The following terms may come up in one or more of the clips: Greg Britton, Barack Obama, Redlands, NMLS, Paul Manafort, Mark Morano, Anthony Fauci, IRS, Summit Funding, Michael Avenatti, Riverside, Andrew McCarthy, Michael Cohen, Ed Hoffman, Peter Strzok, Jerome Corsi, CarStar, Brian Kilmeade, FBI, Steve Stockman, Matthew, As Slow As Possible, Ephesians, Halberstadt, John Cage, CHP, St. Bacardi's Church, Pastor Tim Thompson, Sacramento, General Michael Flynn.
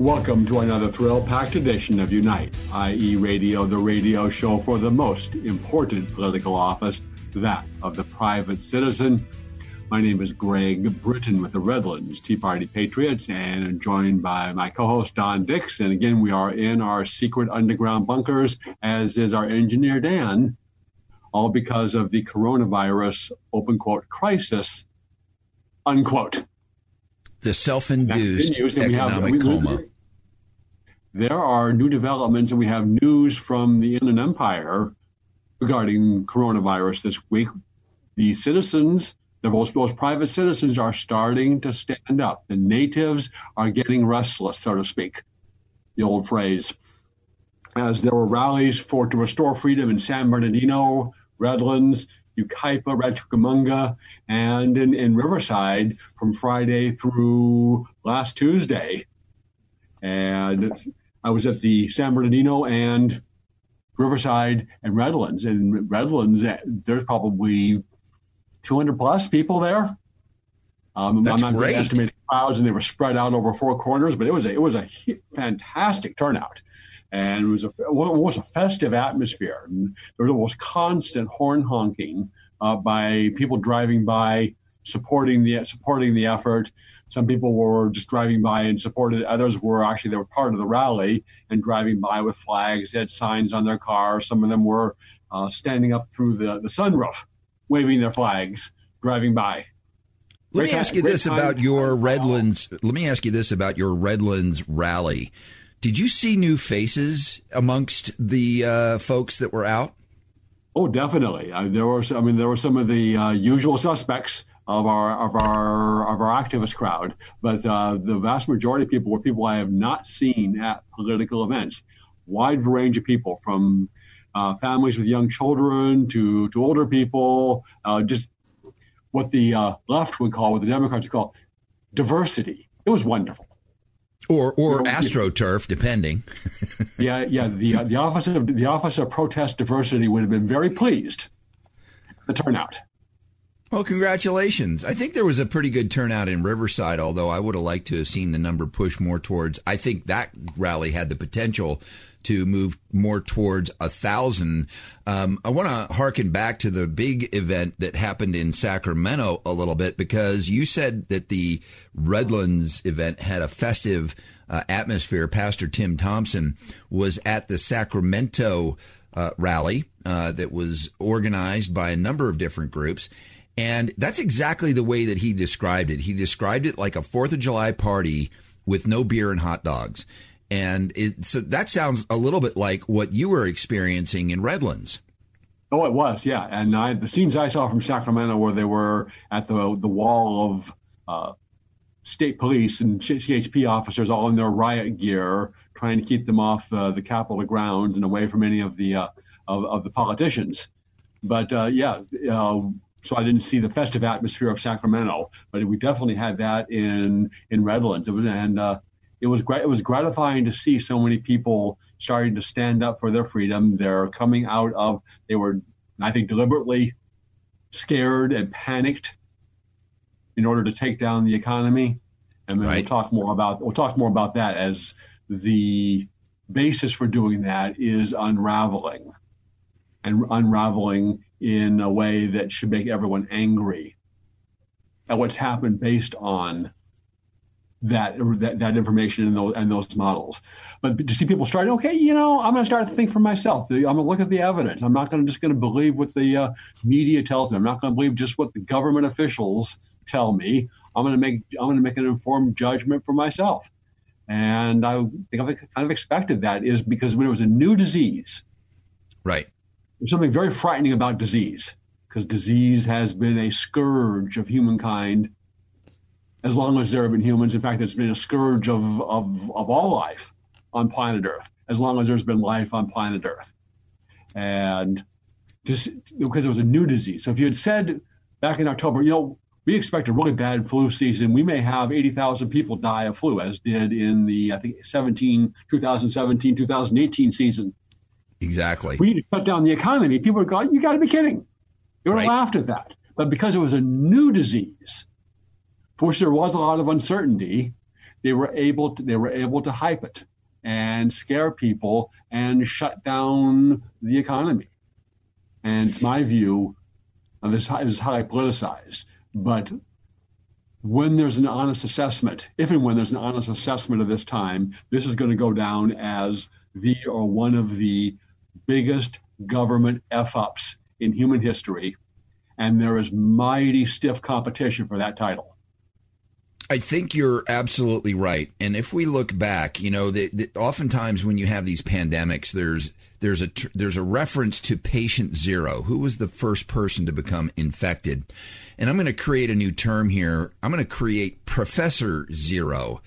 Welcome to another thrill-packed edition of Unite, i.e. Radio, the radio show for the most important political office, that of the private citizen. My name is Greg Britton with the Redlands Tea Party Patriots, and I'm joined by my co-host, Don Dix. And again, we are in our secret underground bunkers, as is our engineer, Dan, all because of the coronavirus, open quote, crisis, unquote. The self-induced economic coma. There are new developments, and we have news from the Inland Empire regarding coronavirus this week. The citizens, the most private citizens, are starting to stand up. The natives are getting restless, so to speak, the old phrase. As there were rallies to restore freedom in San Bernardino, Redlands, Yucaipa, Red Chukamunga, and in Riverside from Friday through last Tuesday. And I was at the San Bernardino and Riverside and Redlands. And Redlands, there's probably 200 plus people there. That's I'm not great. Estimating crowds, and they were spread out over four corners, but it was a fantastic turnout. And it was a festive atmosphere. And there was almost constant horn honking by people driving by, supporting the effort. Some people were just driving by and supported. Others were actually, they were part of the rally and driving by with flags. They had signs on their cars. Some of them were standing up through the sunroof, waving their flags, driving by. Let me ask you this about your Redlands rally. Did you see new faces amongst the folks that were out? Oh, definitely. There were some of the usual suspects of our activist crowd, but the vast majority of people were people I have not seen at political events. Wide range of people, from families with young children to older people, just what the left would call, what the Democrats would call, diversity. It was wonderful. Or AstroTurf, depending. Yeah. The Office of Protest Diversity would have been very pleased with the turnout. Well, congratulations. I think there was a pretty good turnout in Riverside, although I would have liked to have seen the number push more towards, I think that rally had the potential to move more towards 1,000. I want to harken back to the big event that happened in Sacramento a little bit, because you said that the Redlands event had a festive atmosphere. Pastor Tim Thompson was at the Sacramento rally that was organized by a number of different groups. And that's exactly the way that he described it. He described it like a 4th of July party with no beer and hot dogs. And so that sounds a little bit like what you were experiencing in Redlands. Oh, it was, yeah. And the scenes I saw from Sacramento where they were at the wall of state police and CHP officers all in their riot gear, trying to keep them off the Capitol grounds and away from any of the of the politicians. But, so I didn't see the festive atmosphere of Sacramento, but we definitely had that in Redlands. It was gratifying to see so many people starting to stand up for their freedom. They were, I think, deliberately scared and panicked in order to take down the economy. And then we'll talk more about that, as the basis for doing that is unraveling, and unraveling in a way that should make everyone angry at what's happened based on that information and those models. But to see people start, okay, I'm going to start to think for myself. I'm going to look at the evidence. I'm not going to believe what the media tells me. I'm not going to believe just what the government officials tell me. I'm going to make an informed judgment for myself. And I think I kind of expected that, is because when it was a new disease, right, there's something very frightening about disease, because disease has been a scourge of humankind as long as there have been humans. In fact, it's been a scourge of all life on planet Earth as long as there's been life on planet Earth. And just because it was a new disease. So if you had said back in October, you know, we expect a really bad flu season, we may have 80,000 people die of flu, as did in the, I think, 2017, 2018 season. Exactly. We need to shut down the economy. People would go, you got to be kidding. They would have laughed at that. But because it was a new disease, for which there was a lot of uncertainty, they were able to hype it and scare people and shut down the economy. And it's my view, and this is highly politicized, but when there's an honest assessment, if and when there's an honest assessment of this time, this is going to go down as one of the biggest government F-ups in human history. And there is mighty stiff competition for that title. I think you're absolutely right. And if we look back, you know, oftentimes when you have these pandemics, there's a reference to patient zero, who was the first person to become infected. And I'm going to create a new term here. I'm going to create Professor Zero,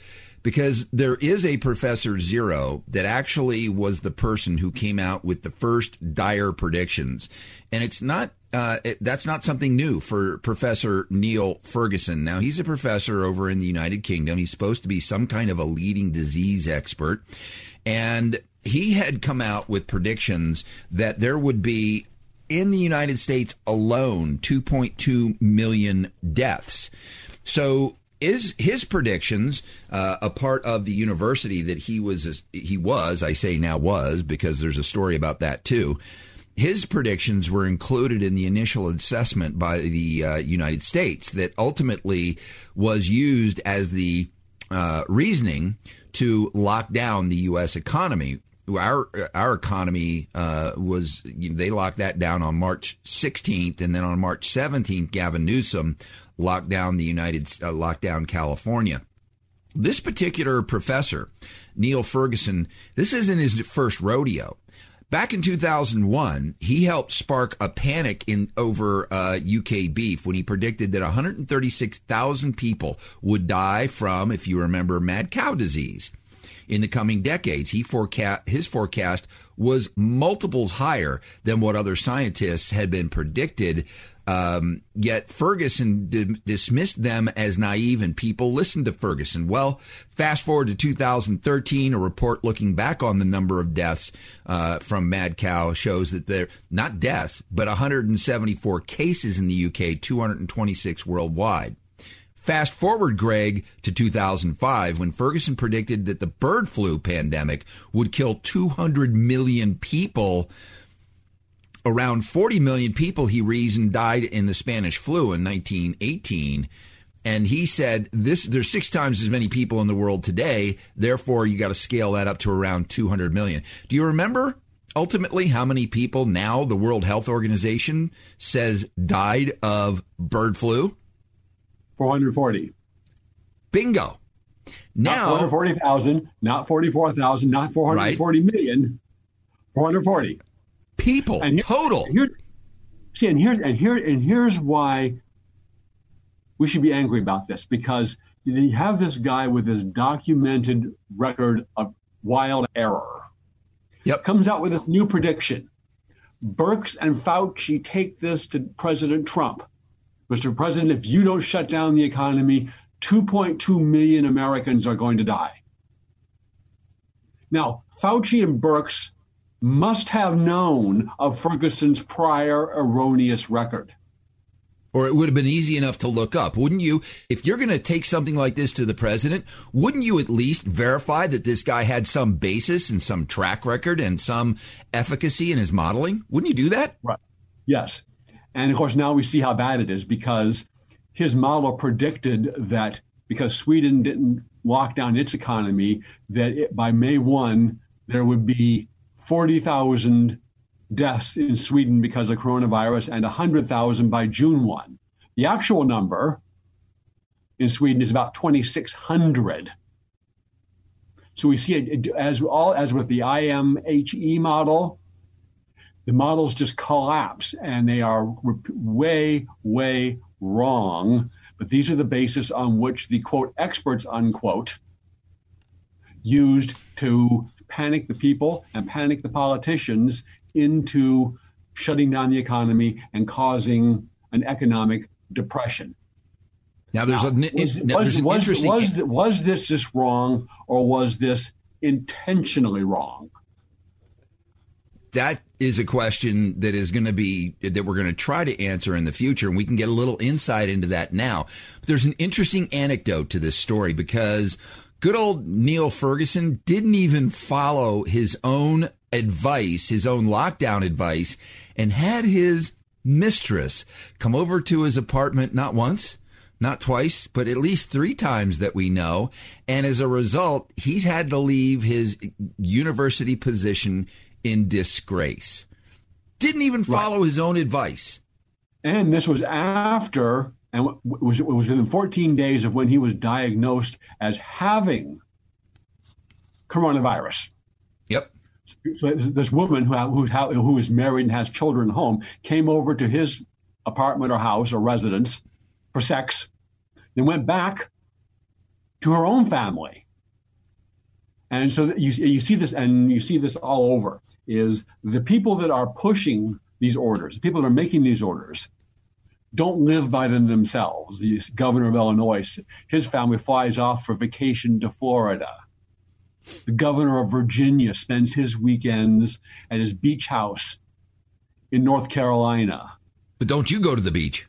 because there is a Professor Zero that actually was the person who came out with the first dire predictions. And it's not that's not something new for Professor Neil Ferguson. Now, he's a professor over in the United Kingdom. He's supposed to be some kind of a leading disease expert. And he had come out with predictions that there would be, in the United States alone, 2.2 million deaths. So is his predictions a part of the university that he was, I say now was, because there's a story about that too. His predictions were included in the initial assessment by the United States that ultimately was used as the reasoning to lock down the U.S. economy. Our economy they locked that down on March 16th, and then on March 17th, Gavin Newsom locked down California. This particular professor, Neil Ferguson, this isn't his first rodeo. Back in 2001, he helped spark a panic over UK beef when he predicted that 136,000 people would die from, if you remember, mad cow disease. In the coming decades, his forecast was multiples higher than what other scientists had been predicted. Yet Ferguson dismissed them as naive, and people listened to Ferguson. Well, fast forward to 2013, a report looking back on the number of deaths from mad cow shows that they're not deaths, but 174 cases in the UK, 226 worldwide. Fast forward, Greg, to 2005, when Ferguson predicted that the bird flu pandemic would kill 200 million people. Around 40 million people, he reasoned, died in the Spanish flu in 1918. And he said there's 6 times as many people in the world today. Therefore, you got to scale that up to around 200 million. Do you remember ultimately how many people now the World Health Organization says died of bird flu? 440. Bingo. Now, not 440,000, not 44,000, not 440 million, 440. People, and total. Here's why we should be angry about this, because you have this guy with this documented record of wild error. Yep. Comes out with this new prediction. Birx and Fauci take this to President Trump. Mr. President, if you don't shut down the economy, 2.2 million Americans are going to die. Now, Fauci and Birx must have known of Ferguson's prior erroneous record. Or it would have been easy enough to look up, wouldn't you? If you're going to take something like this to the president, wouldn't you at least verify that this guy had some basis and some track record and some efficacy in his modeling? Wouldn't you do that? Right. Yes. And, of course, now we see how bad it is, because his model predicted that because Sweden didn't lock down its economy, that by May 1 there would be 40,000 deaths in Sweden because of coronavirus and 100,000 by June 1. The actual number in Sweden is about 2,600. So we see it as with the IMHE model, the models just collapse and they are way, way wrong. But these are the basis on which the, quote, experts, unquote, used to panic the people and panic the politicians into shutting down the economy and causing an economic depression. Now, there's was this just wrong, or was this intentionally wrong? That is a question that is going to be that we're going to try to answer in the future, and we can get a little insight into that now. But there's an interesting anecdote to this story, because good old Neil Ferguson didn't even follow his own advice, his own lockdown advice, and had his mistress come over to his apartment not once, not twice, but at least three times that we know. And as a result, he's had to leave his university position in disgrace. Didn't even follow his own advice. And this was after, and it was within 14 days of when he was diagnosed as having coronavirus. Yep. So this woman who is married and has children at home came over to his apartment or house or residence for sex, then went back to her own family. And so you see this all over, is the people that are pushing these orders, the people that are making these orders, don't live by them themselves. The governor of Illinois, his family flies off for vacation to Florida. The governor of Virginia spends his weekends at his beach house in North Carolina. But don't you go to the beach?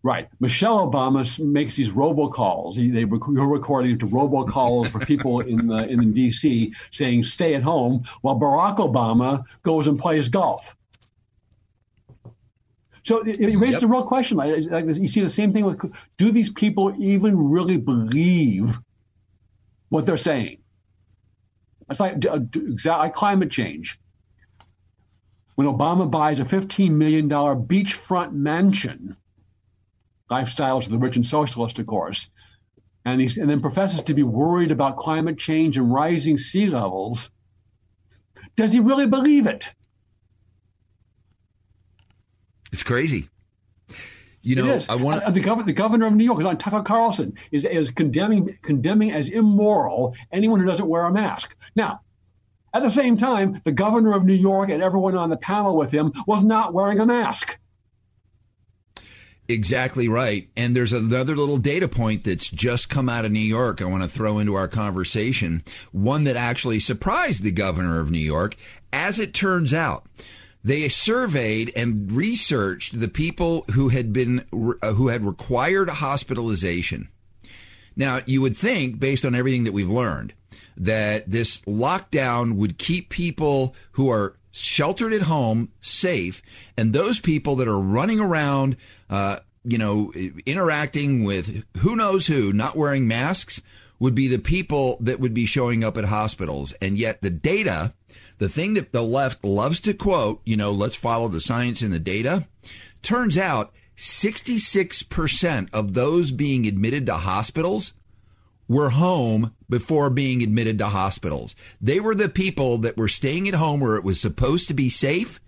Right. Michelle Obama makes these robocalls. You're recording to robocalls for people in D.C. saying stay at home, while Barack Obama goes and plays golf. So it raises a real question. Like this, you see the same thing with, do these people even really believe what they're saying? It's like climate change. When Obama buys a $15 million beachfront mansion, Lifestyles of the Rich and Socialist, of course, and then professes to be worried about climate change and rising sea levels, does he really believe it? It's crazy. You know, it is. The governor of New York, Tucker Carlson, is condemning as immoral anyone who doesn't wear a mask. Now, at the same time, the governor of New York and everyone on the panel with him was not wearing a mask. Exactly right. And there's another little data point that's just come out of New York I want to throw into our conversation, one that actually surprised the governor of New York. As it turns out, they surveyed and researched the people who had required hospitalization. Now, you would think, based on everything that we've learned, that this lockdown would keep people who are sheltered at home safe, and those people that are running around interacting with who knows who, not wearing masks, would be the people that would be showing up at hospitals. And yet the data, the thing that the left loves to quote, let's follow the science and the data, turns out 66% of those being admitted to hospitals were home before being admitted to hospitals. They were the people that were staying at home where it was supposed to be safe.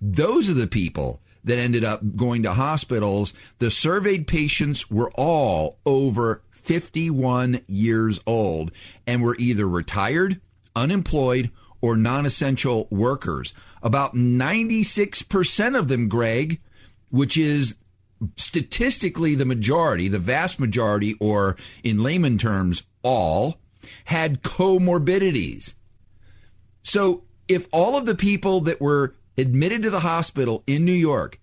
Those are the people that ended up going to hospitals. The surveyed patients were all over 51 years old and were either retired, unemployed, or non-essential workers. About 96% of them, Greg, which is statistically the majority, the vast majority, or in layman terms, all, had comorbidities. So if all of the people that were admitted to the hospital in New York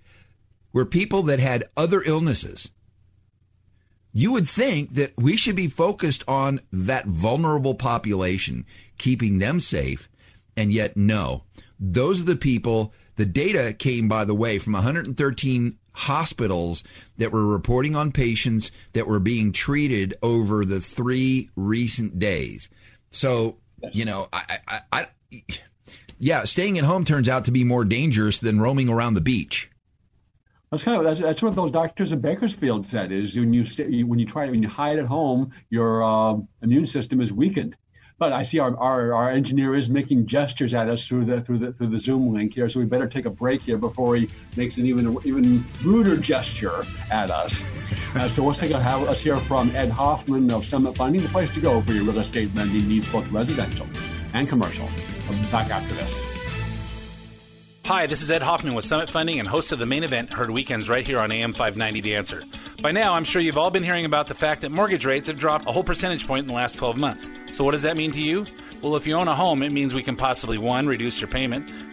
were people that had other illnesses, you would think that we should be focused on that vulnerable population, keeping them safe. And yet, no, those are the people. The data came, by the way, from 113 hospitals that were reporting on patients that were being treated over the 3 recent days. So, staying at home turns out to be more dangerous than roaming around the beach. That's what those doctors in Bakersfield said, is when you hide at home, your immune system is weakened. But I see our engineer is making gestures at us through the Zoom link here, so we better take a break here before he makes an even ruder gesture at us. So let's hear from Ed Hoffman of Summit Funding, the place to go for your real estate lending needs, both residential and commercial. I'll be back after this. Hi, this is Ed Hoffman with Summit Funding and host of The Main Event, heard weekends right here on AM 590 The Answer. By now, I'm sure you've all been hearing about the fact that mortgage rates have dropped a whole percentage point in the last 12 months. So what does that mean to you? Well, if you own a home, it means we can possibly, 1, reduce your payment,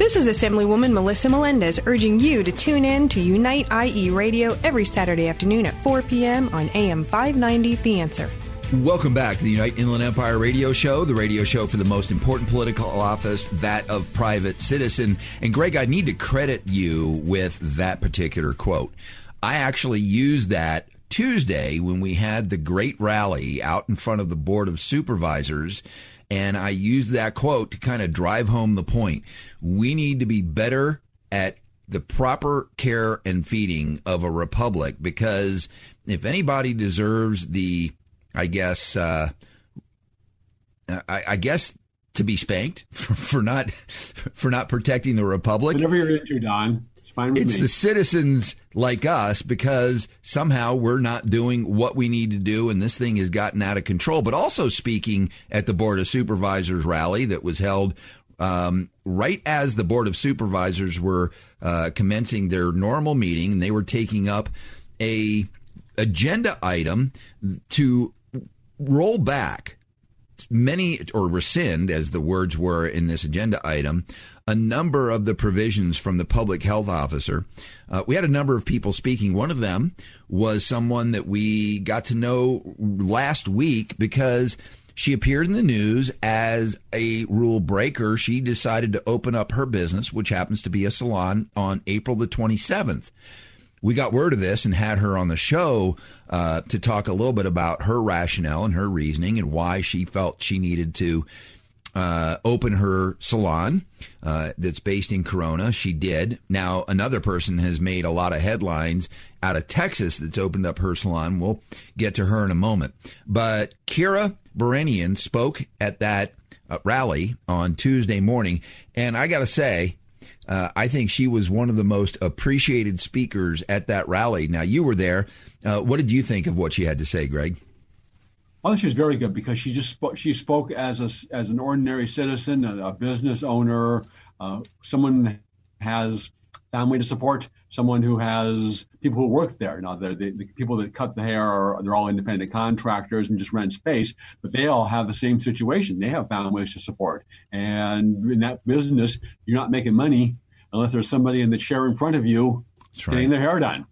This is Assemblywoman Melissa Melendez urging you to tune in to Unite IE Radio every Saturday afternoon at 4 p.m. on AM 590, The Answer. Welcome back to the Unite Inland Empire Radio Show, the radio show for the most important political office, that of private citizen. And Greg, I need to credit you with that particular quote. I actually used that Tuesday when we had the great rally out in front of the Board of Supervisors. And I used that quote to kind of drive home the point. We need to be better at the proper care and feeding of a republic, because if anybody deserves the, I guess to be spanked for not protecting the republic. Whatever you're into, Don. It's the citizens like us, because somehow we're not doing what we need to do, and this thing has gotten out of control. But also speaking at the Board of Supervisors rally that was held right as the Board of Supervisors were commencing their normal meeting, and they were taking up a agenda item to roll back many, or rescind, as the words were in this agenda item, a number of the provisions from the public health officer. We had a number of people speaking. One of them was someone that we got to know last week because she appeared in the news as a rule breaker. She decided to open up her business, which happens to be a salon, on April the 27th. We got word of this and had her on the show to talk a little bit about her rationale and her reasoning and why she felt she needed to open her salon that's based in Corona. She did. Now, another person has made a lot of headlines out of Texas that's opened up her salon. We'll get to her in a moment. But Kira Berenian spoke at that rally on Tuesday morning, and I got to say, I think she was one of the most appreciated speakers at that rally. Now, you were there. What did you think of what she had to say, Greg? I think she was very good, because she just spoke as an ordinary citizen, a business owner, someone who has family to support, someone who has people who work there. Now, the people that cut the hair, they're all independent contractors and just rent space, but they all have the same situation. They have families to support. And in that business, you're not making money unless there's somebody in the chair in front of you getting their hair done.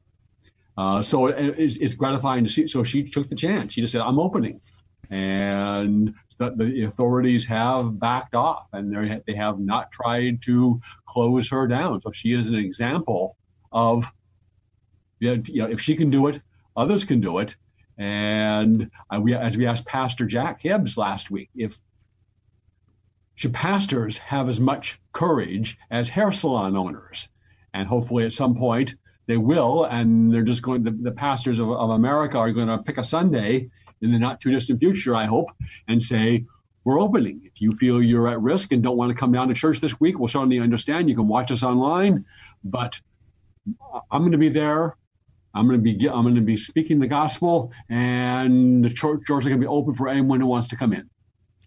So it's gratifying to see. So she took the chance. She just said, I'm opening. And the authorities have backed off, and they have not tried to close her down. So she is an example of, if she can do it, others can do it. And as we asked Pastor Jack Hibbs last week, if should pastors have as much courage as hair salon owners? And hopefully at some point they will, and they're just going, the pastors of America are going to pick a Sunday in the not too distant future, I hope, and say, we're opening. If you feel you're at risk and don't want to come down to church this week, we'll certainly understand. You can watch us online, but I'm going to be there. I'm going to be speaking the gospel, and the church is going to be open for anyone who wants to come in.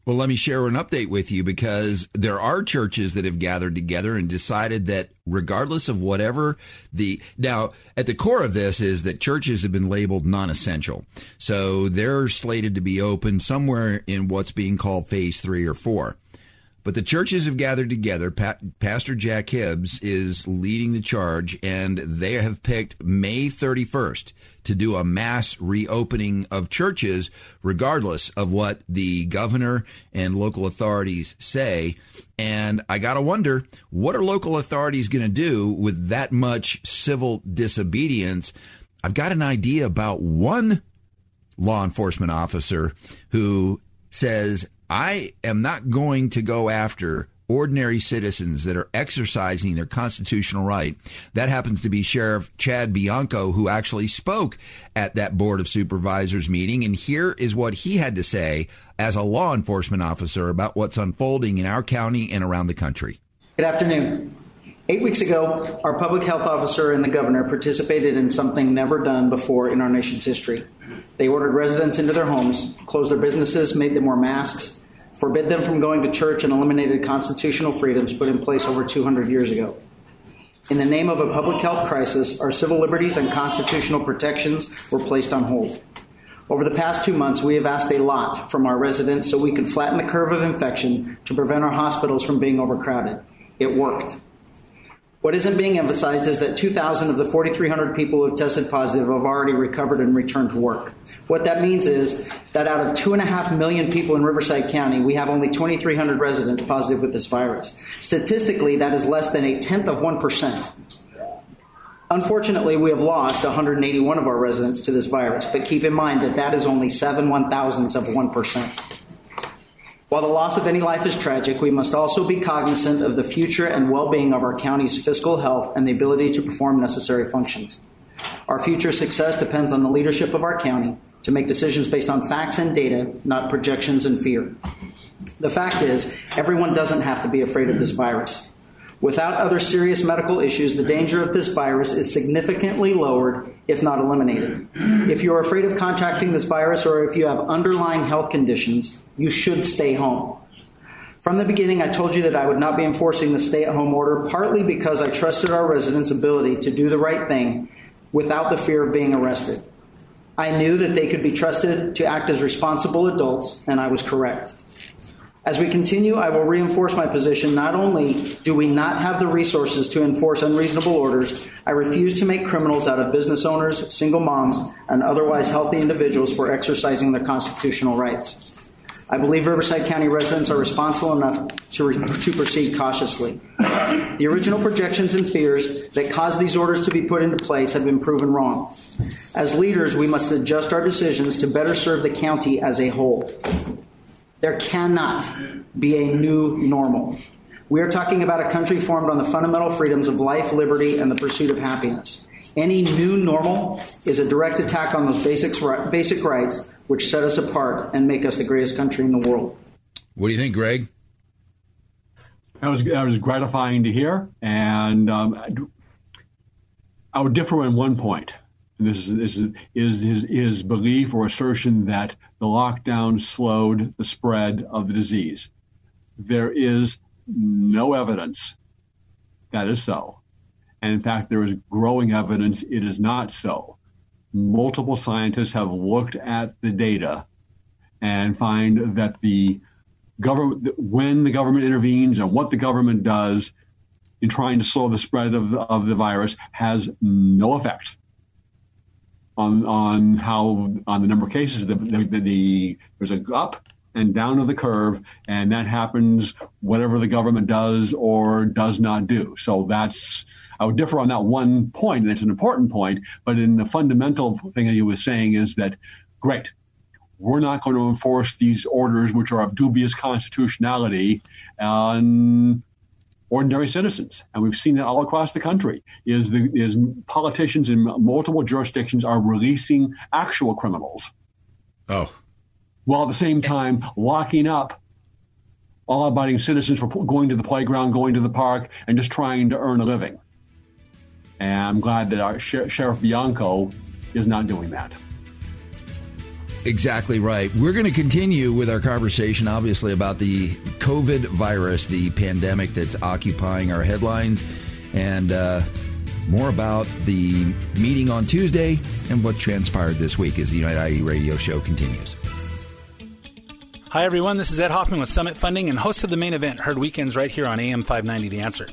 Well, let me share an update with you, because there are churches that have gathered together and decided that regardless of whatever the... Now, at the core of this is that churches have been labeled non-essential. So they're slated to be open somewhere in what's being called phase 3 or 4. But the churches have gathered together. Pastor Jack Hibbs is leading the charge, and they have picked May 31st to do a mass reopening of churches, regardless of what the governor and local authorities say. And I got to wonder, what are local authorities going to do with that much civil disobedience? I've got an idea about one law enforcement officer who says, I am not going to go after ordinary citizens that are exercising their constitutional right. That happens to be Sheriff Chad Bianco, who actually spoke at that Board of Supervisors meeting. And here is what he had to say as a law enforcement officer about what's unfolding in our county and around the country. Good afternoon. 8 weeks ago, our public health officer and the governor participated in something never done before in our nation's history. They ordered residents into their homes, closed their businesses, made them wear masks, forbid them from going to church, and eliminated constitutional freedoms put in place over 200 years ago. In the name of a public health crisis, our civil liberties and constitutional protections were placed on hold. Over the past 2 months, we have asked a lot from our residents so we could flatten the curve of infection to prevent our hospitals from being overcrowded. It worked. What isn't being emphasized is that 2,000 of the 4,300 people who have tested positive have already recovered and returned to work. What that means is that out of 2.5 million people in Riverside County, we have only 2,300 residents positive with this virus. Statistically, that is less than 0.1%. Unfortunately, we have lost 181 of our residents to this virus, but keep in mind that that is only 0.007 of 1%. While the loss of any life is tragic, we must also be cognizant of the future and well-being of our county's fiscal health and the ability to perform necessary functions. Our future success depends on the leadership of our county to make decisions based on facts and data, not projections and fear. The fact is, everyone doesn't have to be afraid of this virus. Without other serious medical issues, the danger of this virus is significantly lowered, if not eliminated. If you are afraid of contracting this virus or if you have underlying health conditions, you should stay home. From the beginning, I told you that I would not be enforcing the stay-at-home order, partly because I trusted our residents' ability to do the right thing without the fear of being arrested. I knew that they could be trusted to act as responsible adults, and I was correct. As we continue, I will reinforce my position. Not only do we not have the resources to enforce unreasonable orders, I refuse to make criminals out of business owners, single moms, and otherwise healthy individuals for exercising their constitutional rights. I believe Riverside County residents are responsible enough to proceed cautiously. The original projections and fears that caused these orders to be put into place have been proven wrong. As leaders, we must adjust our decisions to better serve the county as a whole. There cannot be a new normal. We are talking about a country formed on the fundamental freedoms of life, liberty, and the pursuit of happiness. Any new normal is a direct attack on those basic rights which set us apart and make us the greatest country in the world. What do you think, Greg? That was gratifying to hear, and I would differ on one point. This is his belief or assertion that the lockdown slowed the spread of the disease. There is no evidence that is so. And in fact, there is growing evidence it is not so. Multiple scientists have looked at the data and find that when the government intervenes and what the government does in trying to slow the spread of the virus has no effect on the number of cases. There's a up and down of the curve, and that happens whatever the government does or does not do. So I would differ on that one point, and it's an important point, but in the fundamental thing that he was saying is that, great, we're not going to enforce these orders which are of dubious constitutionality on ordinary citizens, and we've seen that all across the country, is politicians in multiple jurisdictions are releasing actual criminals. Oh. While at the same time locking up law abiding citizens for going to the playground, going to the park, and just trying to earn a living. And I'm glad that our Sheriff Bianco is not doing that. Exactly right. We're going to continue with our conversation, obviously, about the COVID virus, the pandemic that's occupying our headlines, and more about the meeting on Tuesday and what transpired this week as the United IE radio show continues. Hi, everyone. This is Ed Hoffman with Summit Funding and host of The Main Event, heard weekends right here on AM 590 The Answer.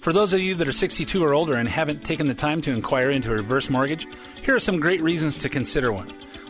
For those of you that are 62 or older and haven't taken the time to inquire into a reverse mortgage, here are some great reasons to consider one.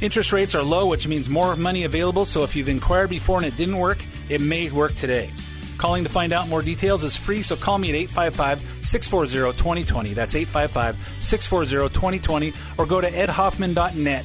Interest rates are low, which means more money available, so if you've inquired before and it didn't work, it may work today. Calling to find out more details is free, so call me at 855-640-2020. That's 855-640-2020, or go to edhoffman.net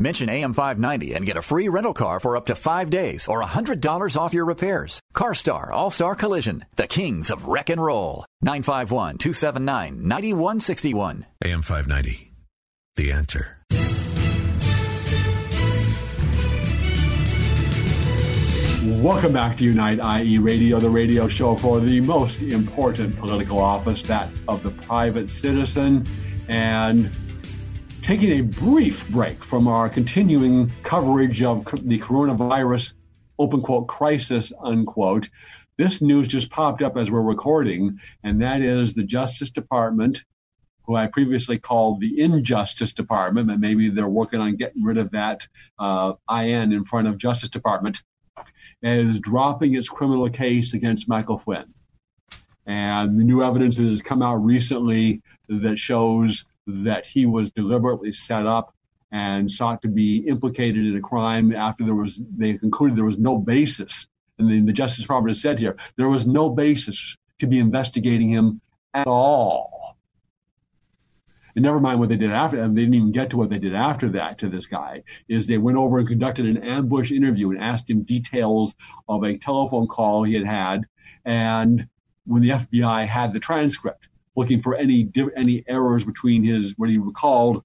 Mention AM590 and get a free rental car for up to 5 days or $100 off your repairs. CarStar All-Star Collision, the kings of wreck and roll. 951-279-9161. AM590, The Answer. Welcome back to Unite IE Radio, the radio show for the most important political office, that of the private citizen. And taking a brief break from our continuing coverage of the coronavirus, open quote, crisis, unquote. This news just popped up as we're recording, and that is the Justice Department, who I previously called the Injustice Department, but maybe they're working on getting rid of that IN in front of Justice Department, is dropping its criminal case against Michael Flynn. And the new evidence that has come out recently that shows that he was deliberately set up and sought to be implicated in a crime after they concluded there was no basis. And then the Justice Department said here, there was no basis to be investigating him at all. And never mind what they did after that. They didn't even get to what they did after that to this guy, is they went over and conducted an ambush interview and asked him details of a telephone call he had. And when the FBI had the transcript, looking for any errors between his what he recalled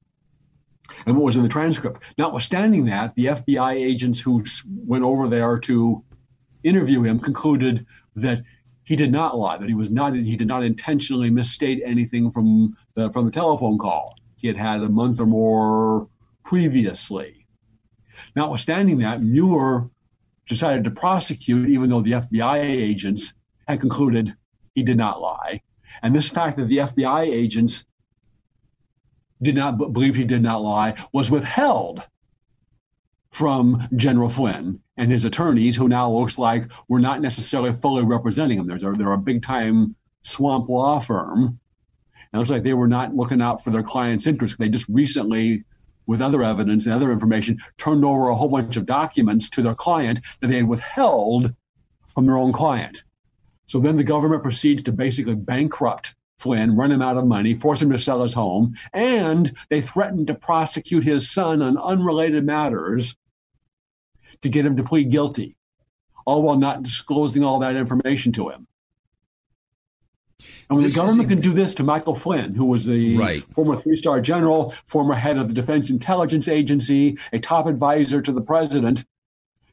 and what was in the transcript. Notwithstanding that, the FBI agents who went over there to interview him concluded that he did not lie, that he did not intentionally misstate anything from the telephone call he had a month or more previously. Notwithstanding that, Mueller decided to prosecute, even though the FBI agents had concluded he did not lie. And this fact that the FBI agents did not believe he did not lie was withheld from General Flynn and his attorneys, who now looks like were not necessarily fully representing him. They're a big-time swamp law firm, and it looks like they were not looking out for their clients' interests. They just recently, with other evidence and other information, turned over a whole bunch of documents to their client that they had withheld from their own client. So then the government proceeds to basically bankrupt Flynn, run him out of money, force him to sell his home, and they threaten to prosecute his son on unrelated matters to get him to plead guilty, all while not disclosing all that information to him. And when the government can do this to Michael Flynn, who was the former three-star general, former head of the Defense Intelligence Agency, a top advisor to the president,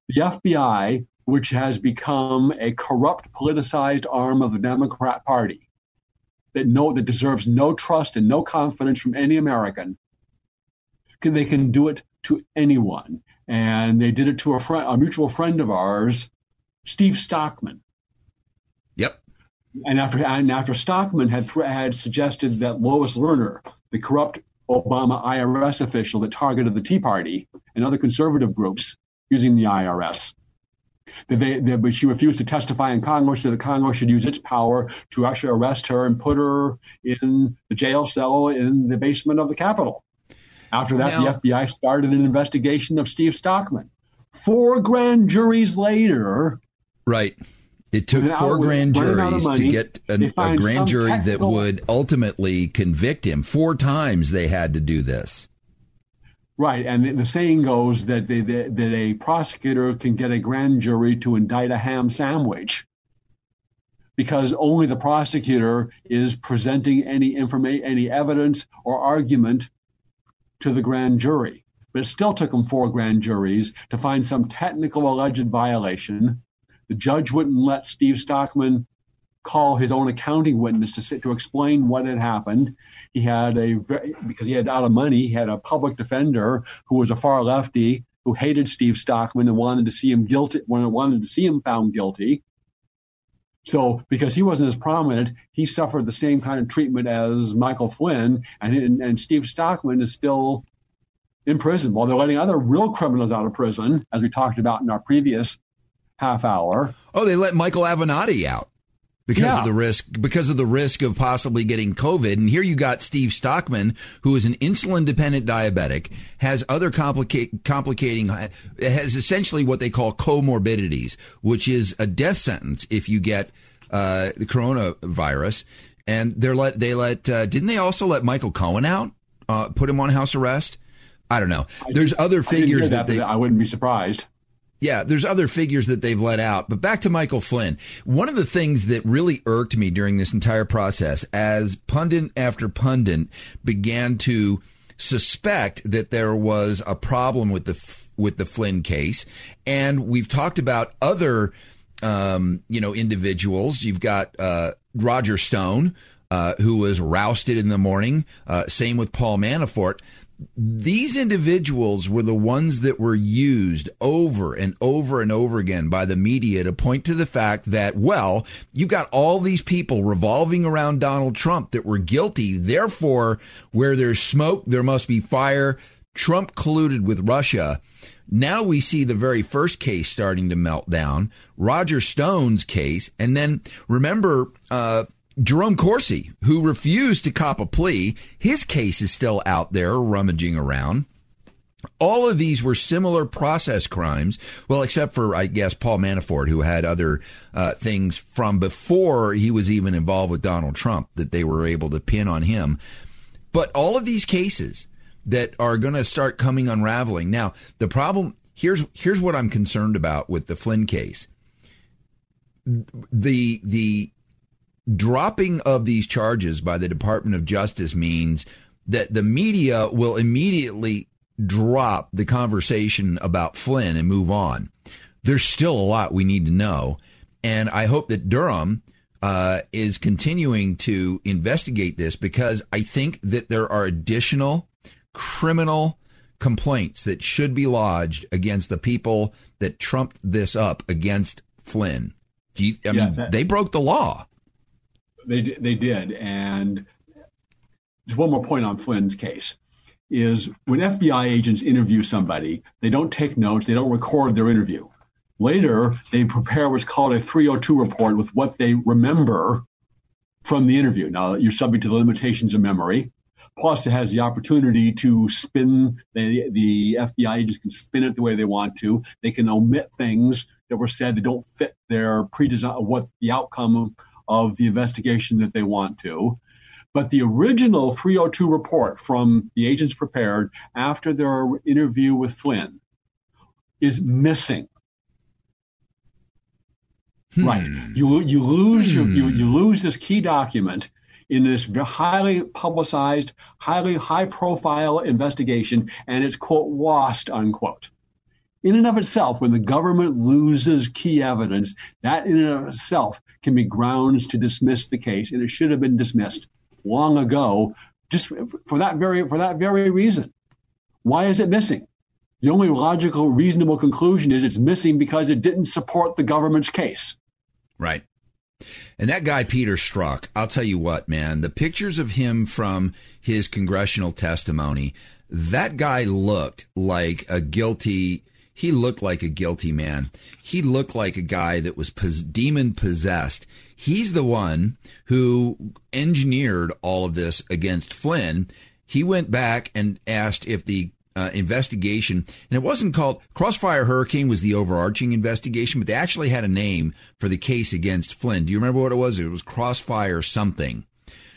the FBI, which has become a corrupt, politicized arm of the Democrat Party that deserves no trust and no confidence from any American, they can do it to anyone. And they did it to a mutual friend of ours, Steve Stockman. Yep. And after Stockman had suggested that Lois Lerner, the corrupt Obama IRS official that targeted the Tea Party and other conservative groups using the IRS, But she refused to testify in Congress, that the Congress should use its power to actually arrest her and put her in the jail cell in the basement of the Capitol. After that, the FBI started an investigation of Steve Stockman. 4 grand juries later. Right. It took 4 grand juries to get a grand jury that would ultimately convict him. 4 times they had to do this. Right, and the saying goes that that a prosecutor can get a grand jury to indict a ham sandwich, because only the prosecutor is presenting any evidence or argument to the grand jury. But it still took them 4 grand juries to find some technical alleged violation. The judge wouldn't let Steve Stockman call his own accounting witness to explain what had happened. He had because he had out of money, he had a public defender who was a far lefty who hated Steve Stockman and wanted to see him found guilty. So because he wasn't as prominent, he suffered the same kind of treatment as Michael Flynn, and Steve Stockman is still in prison while they're letting other real criminals out of prison, as we talked about in our previous half hour. Oh, they let Michael Avenatti out. Because of the risk of possibly getting COVID. And here you got Steve Stockman, who is an insulin-dependent diabetic, has other complicating, has essentially what they call comorbidities, which is a death sentence if you get the coronavirus. And didn't they also let Michael Cohen out, put him on house arrest? I don't know. There's other figures that I wouldn't be surprised. Yeah, there's other figures that they've let out. But back to Michael Flynn. One of the things that really irked me during this entire process, as pundit after pundit began to suspect that there was a problem with the Flynn case, and we've talked about other, individuals. You've got Roger Stone, who was rousted in the morning. Same with Paul Manafort. These individuals were the ones that were used over and over and over again by the media to point to the fact that, well, you've got all these people revolving around Donald Trump that were guilty. Therefore, where there's smoke, there must be fire. Trump colluded with Russia. Now we see the very first case starting to melt down, Roger Stone's case. And then remember, Jerome Corsi, who refused to cop a plea, his case is still out there rummaging around. All of these were similar process crimes. Well, except for, I guess, Paul Manafort, who had other things from before he was even involved with Donald Trump that they were able to pin on him. But all of these cases that are going to start coming unraveling. Now, the problem, here's what I'm concerned about with the Flynn case. The dropping of these charges by the Department of Justice means that the media will immediately drop the conversation about Flynn and move on. There's still a lot we need to know. And I hope that Durham is continuing to investigate this, because I think that there are additional criminal complaints that should be lodged against the people that trumped this up against Flynn. They broke the law. They did. And just one more point on Flynn's case is when FBI agents interview somebody, they don't take notes. They don't record their interview. Later, they prepare what's called a 302 report with what they remember from the interview. Now, you're subject to the limitations of memory. Plus, it has the opportunity to spin. The FBI agents can spin it the way they want to. They can omit things that were said that don't fit their pre-design, what the outcome of the investigation that they want to. But the original 302 report from the agents prepared after their interview with Flynn is missing. Right. You lose this key document in this highly publicized, highly high-profile investigation, and it's, quote, lost, unquote. In and of itself, when the government loses key evidence, that in and of itself can be grounds to dismiss the case, and it should have been dismissed long ago, just for that very reason. Why is it missing? The only logical, reasonable conclusion is it's missing because it didn't support the government's case. Right. And that guy, Peter Strzok, I'll tell you what, man, the pictures of him from his congressional testimony, that guy looked like a guilty He looked like a guilty man. He looked like a guy that was demon-possessed. He's the one who engineered all of this against Flynn. He went back and asked if the investigation, and it wasn't called Crossfire Hurricane, was the overarching investigation, but they actually had a name for the case against Flynn. Do you remember what it was? It was Crossfire something.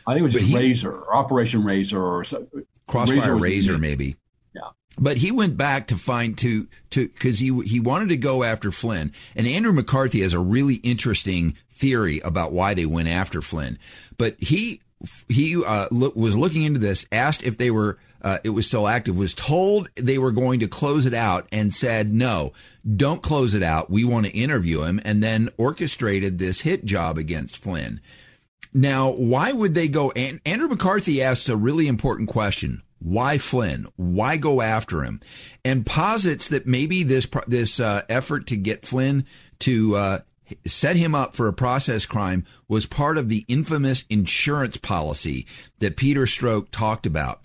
I think it was just Razor, or Operation Razor, or something. Crossfire Razor maybe. Yeah. But he went back to because he wanted to go after Flynn. And Andrew McCarthy has a really interesting theory about why they went after Flynn. But he was looking into this, asked if they were. It was still active, was told they were going to close it out and said, no, don't close it out. We want to interview him, and then orchestrated this hit job against Flynn. Now, why would they go? And Andrew McCarthy asks a really important question. Why Flynn? Why go after him? And posits that maybe this effort to get Flynn to set him up for a process crime was part of the infamous insurance policy that Peter Strzok talked about.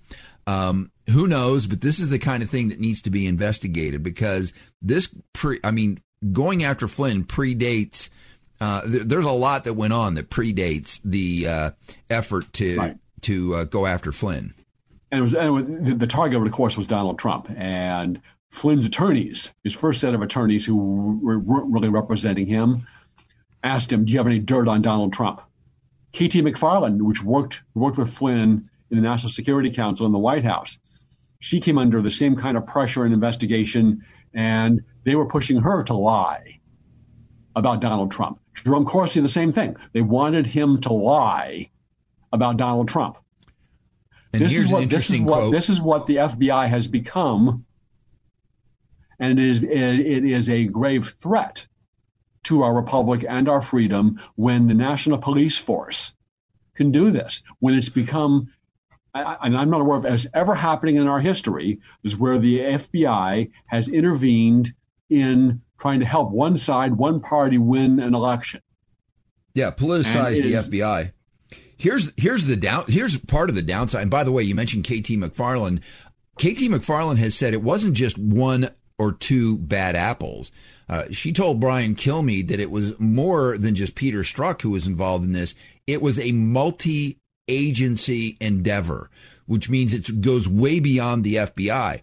Who knows, but this is the kind of thing that needs to be investigated, because going after Flynn predates, there's a lot that went on that predates the effort to go after Flynn. And the target, of course, was Donald Trump and Flynn's attorneys. His first set of attorneys who weren't really representing him asked him, do you have any dirt on Donald Trump? K.T. McFarland, which worked with Flynn in the National Security Council in the White House. She came under the same kind of pressure and investigation, and they were pushing her to lie about Donald Trump. Jerome Corsi, the same thing. They wanted him to lie about Donald Trump. And here's an interesting quote. This is what the FBI has become, and it is a grave threat to our republic and our freedom when the National Police Force can do this, when it's become... And I'm not aware of as ever happening in our history, is where the FBI has intervened in trying to help one side, one party win an election. Yeah, politicize the FBI. Here's part of the downside. And by the way, you mentioned K.T. McFarland. K.T. McFarland has said it wasn't just one or two bad apples. She told Brian Kilmeade that it was more than just Peter Strzok who was involved in this. It was a multi-agency endeavor, which means it goes way beyond the FBI.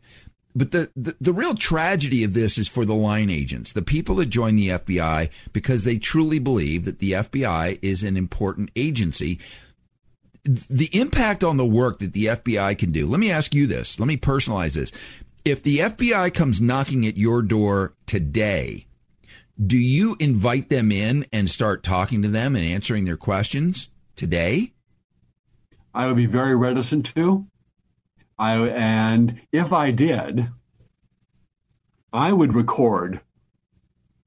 But the real tragedy of this is for the line agents, the people that join the FBI because they truly believe that the FBI is an important agency. The impact on the work that the FBI can do. Let me ask you this. Let me personalize this. If the FBI comes knocking at your door today, do you invite them in and start talking to them and answering their questions today? I would be very reticent to. And if I did, I would record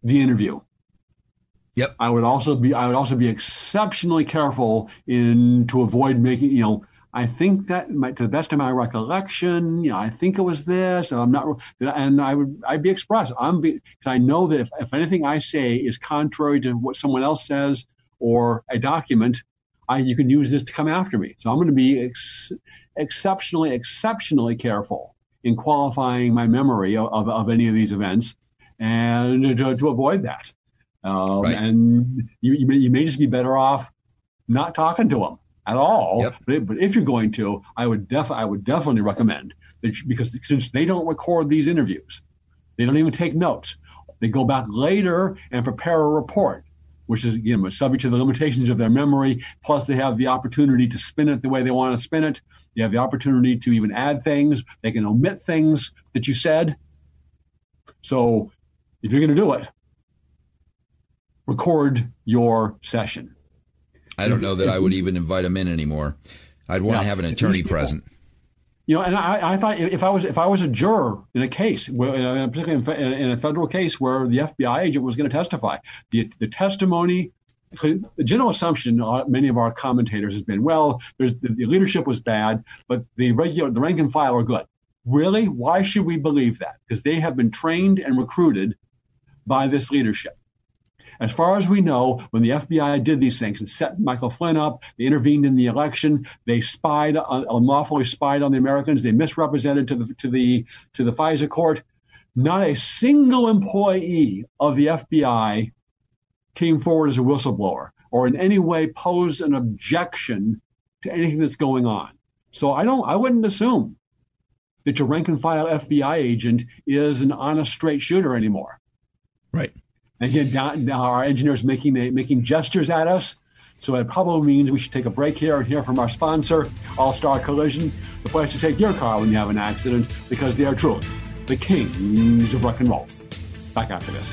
the interview. Yep. I would also be exceptionally careful to avoid making, I think that to the best of my recollection, I think it was this. I'm not, and I'd be expressed. I know that if anything I say is contrary to what someone else says or a document, you can use this to come after me. So I'm going to be exceptionally careful in qualifying my memory of any of these events and to avoid that. Right. And you may just be better off not talking to them at all. Yep. But if you're going to, I would definitely recommend that because since they don't record these interviews, they don't even take notes. They go back later and prepare a report, which is, again, subject to the limitations of their memory. Plus, they have the opportunity to spin it the way they want to spin it. They have the opportunity to even add things. They can omit things that you said. So if you're going to do it, record your session. I don't know that I would even invite them in anymore. I'd want to have an attorney present. And I thought if I was a juror in a case, particularly in a federal case where the FBI agent was going to testify, the testimony, the general assumption many of our commentators has been, well, the leadership was bad, but the rank and file are good. Really? Why should we believe that? Because they have been trained and recruited by this leadership. As far as we know, when the FBI did these things and set Michael Flynn up, they intervened in the election, they unlawfully spied on the Americans, they misrepresented to the FISA court. Not a single employee of the FBI came forward as a whistleblower or in any way posed an objection to anything that's going on. So I wouldn't assume that your rank and file FBI agent is an honest, straight shooter anymore. Right. Again, now our engineer's making gestures at us. So it probably means we should take a break here and hear from our sponsor, All Star Collision, the place to take your car when you have an accident, because they are truly the kings of rock and roll. Back after this.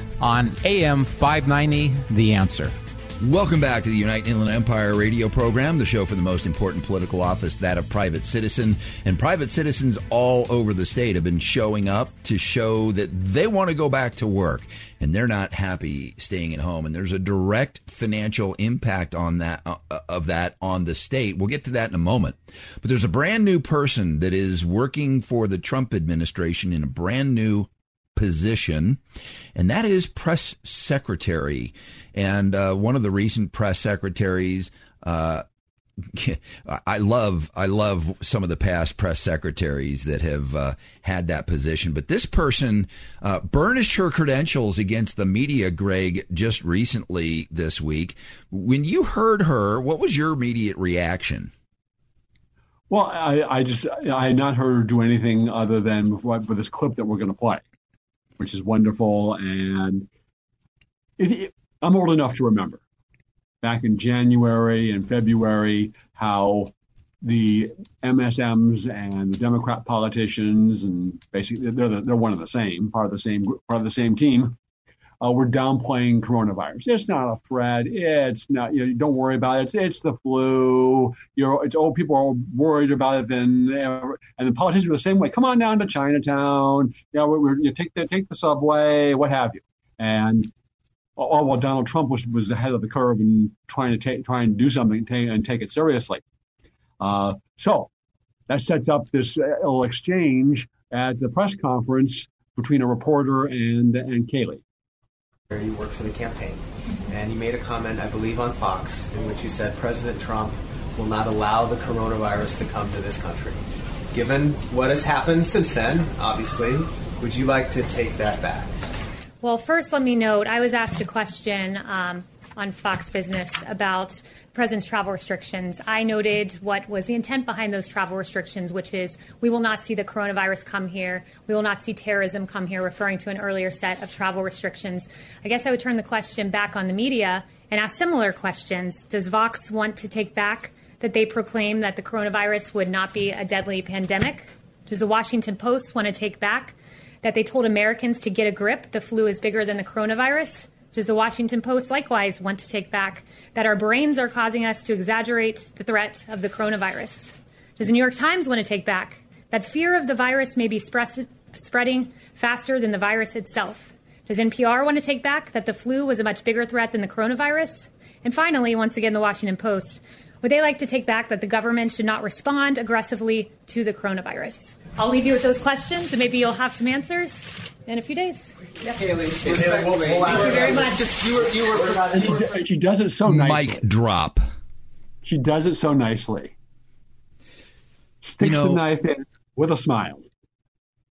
on AM 590, The Answer. Welcome back to the Unite Inland Empire radio program, the show for the most important political office, that of private citizen. And private citizens all over the state have been showing up to show that they want to go back to work, and they're not happy staying at home. And there's a direct financial impact on that on the state. We'll get to that in a moment. But there's a brand new person that is working for the Trump administration in a brand new position, and that is press secretary. And one of the recent press secretaries, I love some of the past press secretaries that have had that position, but this person burnished her credentials against the media, Greg, just recently this week. When you heard her, what was your immediate reaction? Well, I had not heard her do anything other than for this clip that we're going to play, which is wonderful. And I'm old enough to remember back in January and February how the MSMs and the Democrat politicians, and basically they're one of the same, part of the same team, were downplaying coronavirus. It's not a threat. It's not, don't worry about it. It's the flu. It's old people are worried about it. And the politicians were the same way. Come on down to Chinatown. Take the subway, what have you. And all while Donald Trump was ahead of the curve and trying to do something and take it seriously. So that sets up this little exchange at the press conference between a reporter and Kayleigh. You worked for the campaign, and you made a comment, I believe, on Fox, in which you said President Trump will not allow the coronavirus to come to this country. Given what has happened since then, obviously, would you like to take that back? Well, first, let me note, I was asked a question on Fox Business about President's travel restrictions. I noted what was the intent behind those travel restrictions, which is we will not see the coronavirus come here. We will not see terrorism come here, referring to an earlier set of travel restrictions. I guess I would turn the question back on the media and ask similar questions. Does Vox want to take back that they proclaim that the coronavirus would not be a deadly pandemic? Does the Washington Post want to take back that they told Americans to get a grip? The flu is bigger than the coronavirus. Does the Washington Post likewise want to take back that our brains are causing us to exaggerate the threat of the coronavirus? Does the New York Times want to take back that fear of the virus may be spreading faster than the virus itself? Does NPR want to take back that the flu was a much bigger threat than the coronavirus? And finally, once again, the Washington Post, would they like to take back that the government should not respond aggressively to the coronavirus? I'll leave you with those questions, and maybe you'll have some answers in a few days. Yep. Kayleigh, thank you very much. She does it so nicely. Mic drop. She does it so nicely. Sticks the knife in with a smile.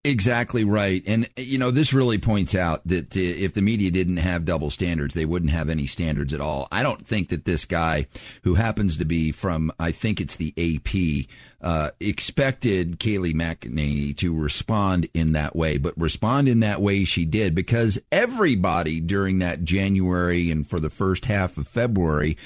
Exactly right. And, this really points out that if the media didn't have double standards, they wouldn't have any standards at all. I don't think that this guy, who happens to be from, I think it's the AP, expected Kayleigh McEnany to respond in that way. But respond in that way she did, because everybody during that January and for the first half of February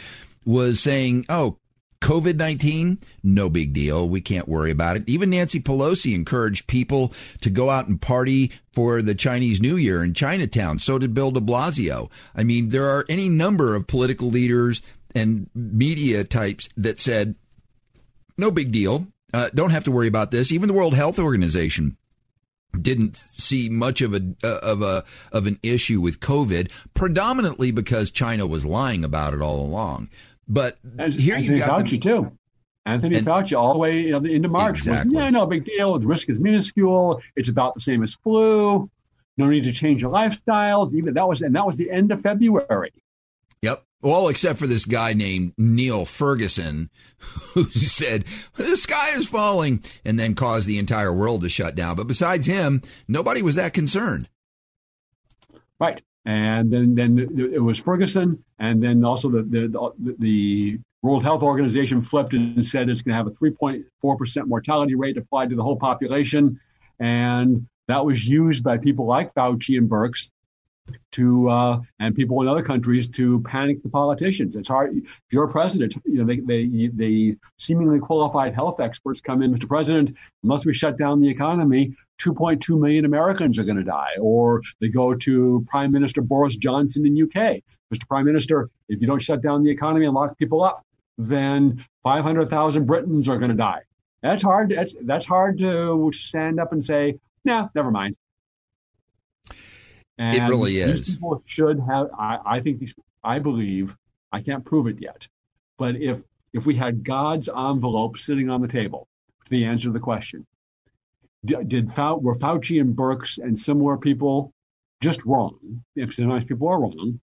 was saying, oh, COVID-19, no big deal. We can't worry about it. Even Nancy Pelosi encouraged people to go out and party for the Chinese New Year in Chinatown. So did Bill de Blasio. I mean, there are any number of political leaders and media types that said, no big deal. Don't have to worry about this. Even the World Health Organization didn't see much of an issue with COVID, predominantly because China was lying about it all along. But here you got Anthony Fauci too. Anthony Fauci all the way into March was no big deal. The risk is minuscule. It's about the same as flu. No need to change your lifestyles. Even that was the end of February. Yep. Well, except for this guy named Neil Ferguson, who said, the sky is falling, and then caused the entire world to shut down. But besides him, nobody was that concerned. Right. And then it was Ferguson. And then also the World Health Organization flipped and said it's going to have a 3.4% mortality rate applied to the whole population. And that was used by people like Fauci and Birx and people in other countries to panic the politicians. It's hard. If you're a president, they seemingly qualified health experts come in, Mr. President, unless we shut down the economy, 2.2 million Americans are going to die. Or they go to Prime Minister Boris Johnson in UK. Mr. Prime Minister, if you don't shut down the economy and lock people up, then 500,000 Britons are going to die. That's hard. That's hard to stand up and say, nah, never mind. And it really is. These people should have. I believe. I can't prove it yet, but if we had God's envelope sitting on the table, to the answer to the question, were Fauci and Birx and similar people just wrong? If sometimes people are wrong,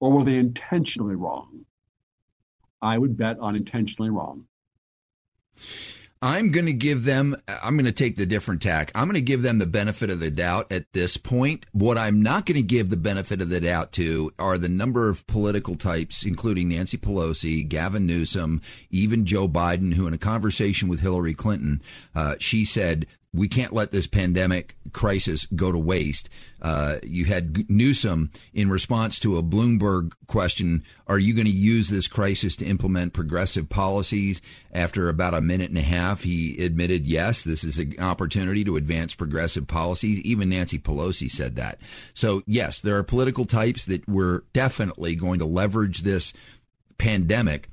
or were they intentionally wrong? I would bet on intentionally wrong. I'm going to take the different tack. I'm going to give them the benefit of the doubt at this point. What I'm not going to give the benefit of the doubt to are the number of political types, including Nancy Pelosi, Gavin Newsom, even Joe Biden, who in a conversation with Hillary Clinton, she said, we can't let this pandemic crisis go to waste. You had Newsom in response to a Bloomberg question, are you going to use this crisis to implement progressive policies? After about a minute and a half, he admitted, yes, this is an opportunity to advance progressive policies. Even Nancy Pelosi said that. So, yes, there are political types that were definitely going to leverage this pandemic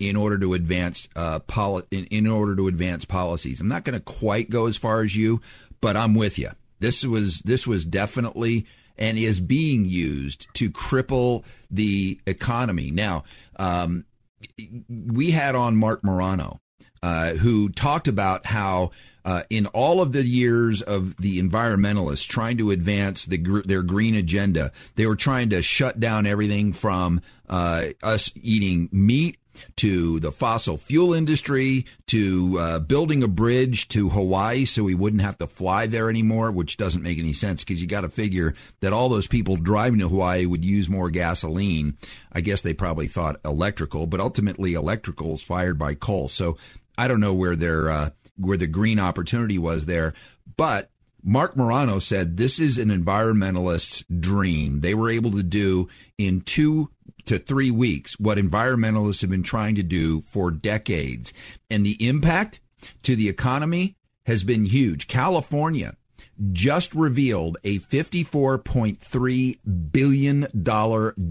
in order to advance policies. I'm not going to quite go as far as you, but I'm with you. This was definitely and is being used to cripple the economy. Now, we had on Mark Morano, who talked about how in all of the years of the environmentalists trying to advance their green agenda, they were trying to shut down everything from us eating meat to the fossil fuel industry, to building a bridge to Hawaii so we wouldn't have to fly there anymore, which doesn't make any sense because you got to figure that all those people driving to Hawaii would use more gasoline. I guess they probably thought electrical, but ultimately electrical is fired by coal. So I don't know where the green opportunity was there, but Mark Morano said this is an environmentalist's dream. They were able to do in 2 to 3 weeks what environmentalists have been trying to do for decades. And the impact to the economy has been huge. California just revealed a $54.3 billion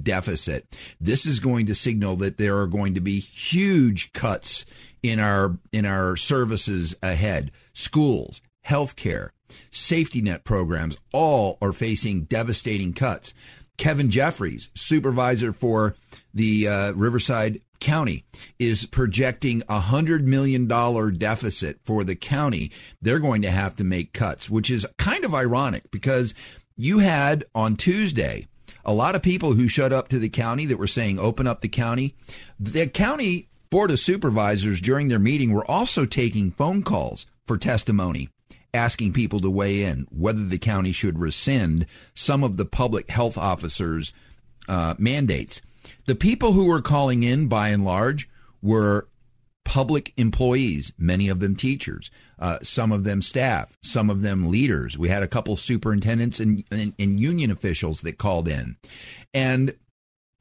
deficit. This is going to signal that there are going to be huge cuts in our services ahead. Schools, healthcare, safety net programs, all are facing devastating cuts. Kevin Jeffries, supervisor for the Riverside County, is projecting $100 million deficit for the county. They're going to have to make cuts, which is kind of ironic because you had on Tuesday a lot of people who showed up to the county that were saying open up the county. The county board of supervisors during their meeting were also taking phone calls for testimony, asking people to weigh in whether the county should rescind some of the public health officers' mandates. The people who were calling in, by and large, were public employees, many of them teachers, some of them staff, some of them leaders. We had a couple superintendents and union officials that called in. And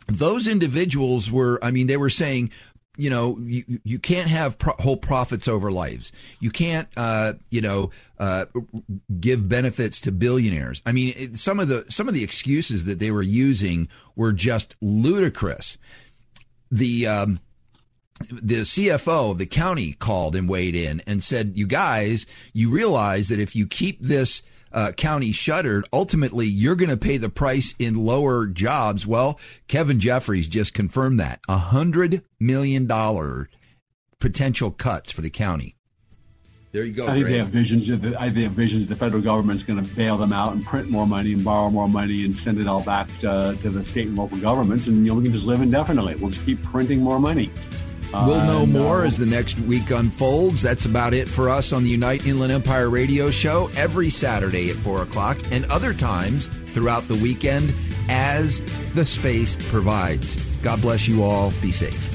those individuals were, they were saying, you know, you can't have whole profits over lives. You can't, give benefits to billionaires. I mean, some of the excuses that they were using were just ludicrous. The CFO of the county called and weighed in and said, "You guys, you realize that if you keep this county shuttered, ultimately you're going to pay the price in lower jobs." Well, Kevin Jeffries just confirmed that $100 million potential cuts for the county. There you go. I think Greg. They have visions. The federal government's going to bail them out and print more money and borrow more money and send it all back to the state and local governments. And we can just live indefinitely. We'll just keep printing more money. We'll know more as the next week unfolds. That's about it for us on the Unite Inland Empire radio show every Saturday at 4 o'clock and other times throughout the weekend as the space provides. God bless you all. Be safe.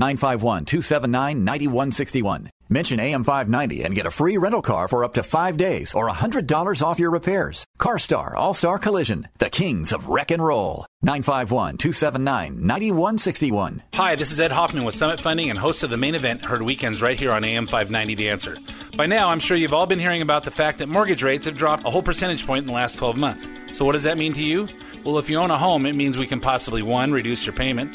951-279-9161. Mention AM590 and get a free rental car for up to 5 days or $100 off your repairs. CarStar All-Star Collision, the kings of wreck and roll. 951-279-9161. Hi, this is Ed Hoffman with Summit Funding and host of The Main Event, heard weekends right here on AM590 The Answer. By now, I'm sure you've all been hearing about the fact that mortgage rates have dropped a whole percentage point in the last 12 months. So what does that mean to you? Well, if you own a home, it means we can possibly, 1, reduce your payment,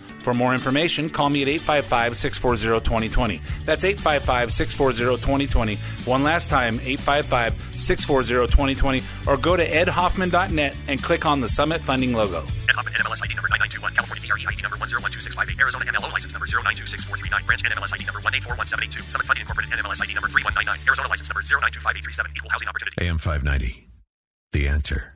For more information, call me at 855-640-2020. That's 855-640-2020. One last time, 855-640-2020. Or go to edhoffman.net and click on the Summit Funding logo. Ed Hoffman, NMLS ID number 9921, California DRE ID number 1012658, Arizona MLO license number 0926439, branch NMLS ID number 1841782, Summit Funding Incorporated NMLS ID number 3199, Arizona license number 0925837, equal housing opportunity. AM 590, The Answer.